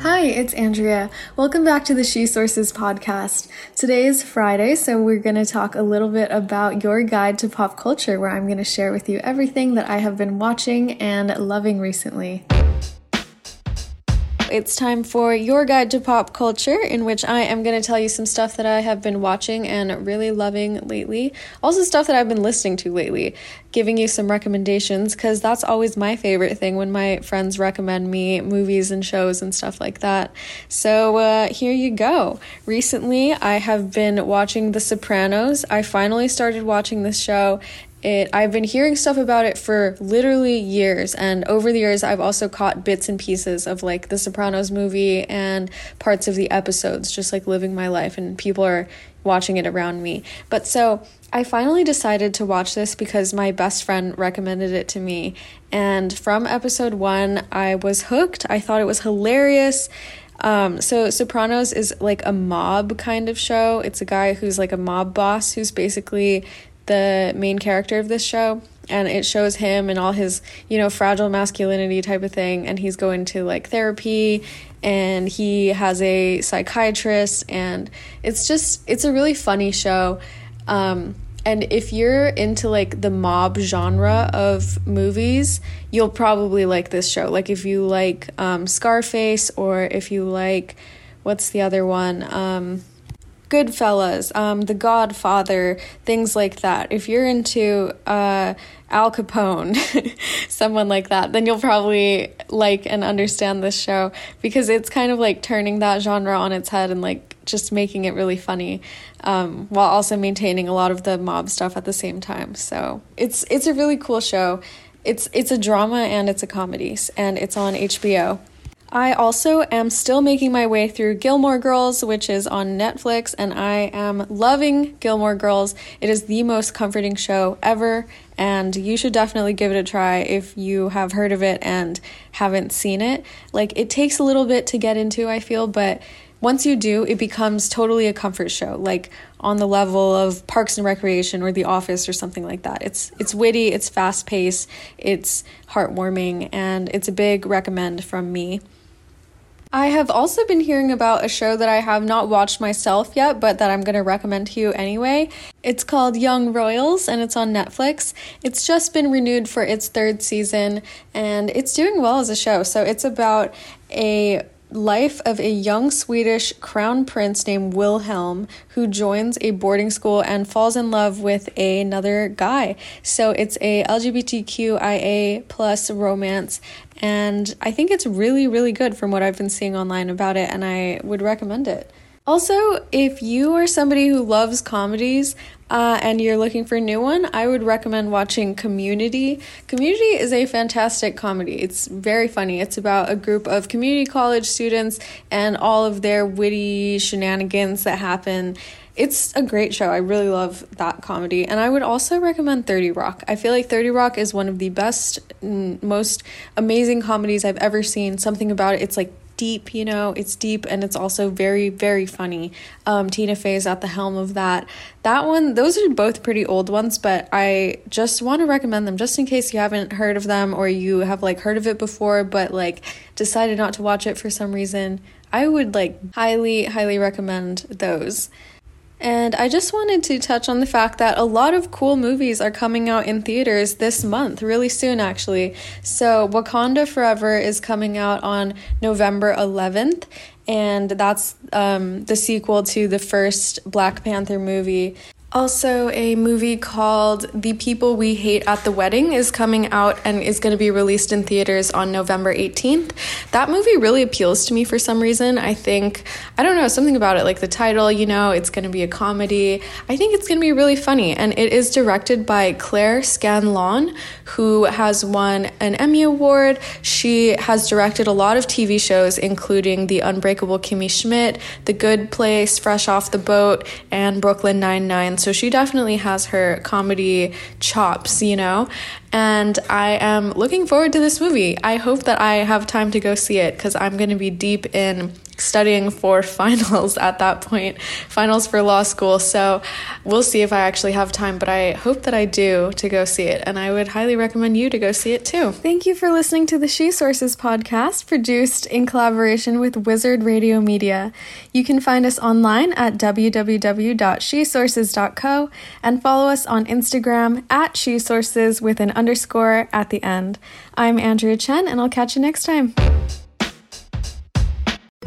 Hi, it's Andrea. Welcome back to the SheSources Podcast. Today is Friday, so we're going to talk a little bit about your guide to pop culture, where I'm going to share with you everything that I have been watching and loving recently. It's time for your guide to pop culture, in which I am going to tell you some stuff that I have been watching and really loving lately. Also stuff that I've been listening to lately, giving you some recommendations, because that's always my favorite thing when my friends recommend me movies and shows and stuff like that. So here you go. Recently, I have been watching The Sopranos. I finally started watching this show. I've been hearing stuff about it for literally years, and over the years I've also caught bits and pieces of like the Sopranos movie and parts of the episodes, just like living my life and people are watching it around me. But so I finally decided to watch this because my best friend recommended it to me, and from episode 1 I was hooked. I thought it was hilarious. So Sopranos is like a mob kind of show. It's a guy who's like a mob boss who's basically the main character of this show, and it shows him and all his, you know, fragile masculinity type of thing, and he's going to like therapy and he has a psychiatrist, and it's a really funny show. And if you're into like the mob genre of movies, you'll probably like this show. Like if you like Scarface, or if you like, what's the other one, Goodfellas, The Godfather, things like that. If you're into Al Capone, someone like that, then you'll probably like and understand this show, because it's kind of like turning that genre on its head and like just making it really funny, while also maintaining a lot of the mob stuff at the same time. So it's a really cool show. It's a drama and it's a comedy, and it's on HBO. I also am still making my way through Gilmore Girls, which is on Netflix, and I am loving Gilmore Girls. It is the most comforting show ever, and you should definitely give it a try if you have heard of it and haven't seen it. Like, it takes a little bit to get into, I feel, but once you do, it becomes totally a comfort show, like on the level of Parks and Recreation or The Office or something like that. It's witty, it's fast-paced, it's heartwarming, and it's a big recommend from me. I have also been hearing about a show that I have not watched myself yet, but that I'm going to recommend to you anyway. It's called Young Royals, and it's on Netflix. It's just been renewed for its 3rd season, and it's doing well as a show. So it's about a life of a young Swedish crown prince named Wilhelm, who joins a boarding school and falls in love with another guy. So it's a LGBTQIA+ romance, and I think it's really, really good from what I've been seeing online about it, and I would recommend it. Also, if you are somebody who loves comedies and you're looking for a new one, I would recommend watching Community. Community is a fantastic comedy. It's very funny. It's about a group of community college students and all of their witty shenanigans that happen. It's a great show. I really love that comedy. And I would also recommend 30 Rock. I feel like 30 Rock is one of the best, most amazing comedies I've ever seen. Something about it, it's like deep, you know, it's deep, and it's also very, very funny. Tina Fey is at the helm of that one. Those are both pretty old ones, but I just want to recommend them just in case you haven't heard of them, or you have like heard of it before but like decided not to watch it for some reason. I would like highly recommend those. And I just wanted to touch on the fact that a lot of cool movies are coming out in theaters this month, really soon actually. So Wakanda Forever is coming out on November 11th, and that's the sequel to the first Black Panther movie. Also, a movie called The People We Hate at the Wedding is coming out and is going to be released in theaters on November 18th. That movie really appeals to me for some reason. I think, I don't know, something about it, like the title, you know, it's going to be a comedy. I think it's going to be really funny. And it is directed by Claire Scanlon, who has won an Emmy Award. She has directed a lot of TV shows, including The Unbreakable Kimmy Schmidt, The Good Place, Fresh Off the Boat, and Brooklyn Nine-Nine. So she definitely has her comedy chops, you know, and I am looking forward to this movie. I hope that I have time to go see it because I'm going to be deep in studying for finals at that point, finals for law school. So we'll see if I actually have time, but I hope that I do to go see it. And I would highly recommend you to go see it too. Thank you for listening to the SheSources podcast, produced in collaboration with W!ZARD Radio Media. You can find us online at www.shesources.co and follow us on Instagram at SheSources with an underscore at the end. I'm Andrea Chen, and I'll catch you next time.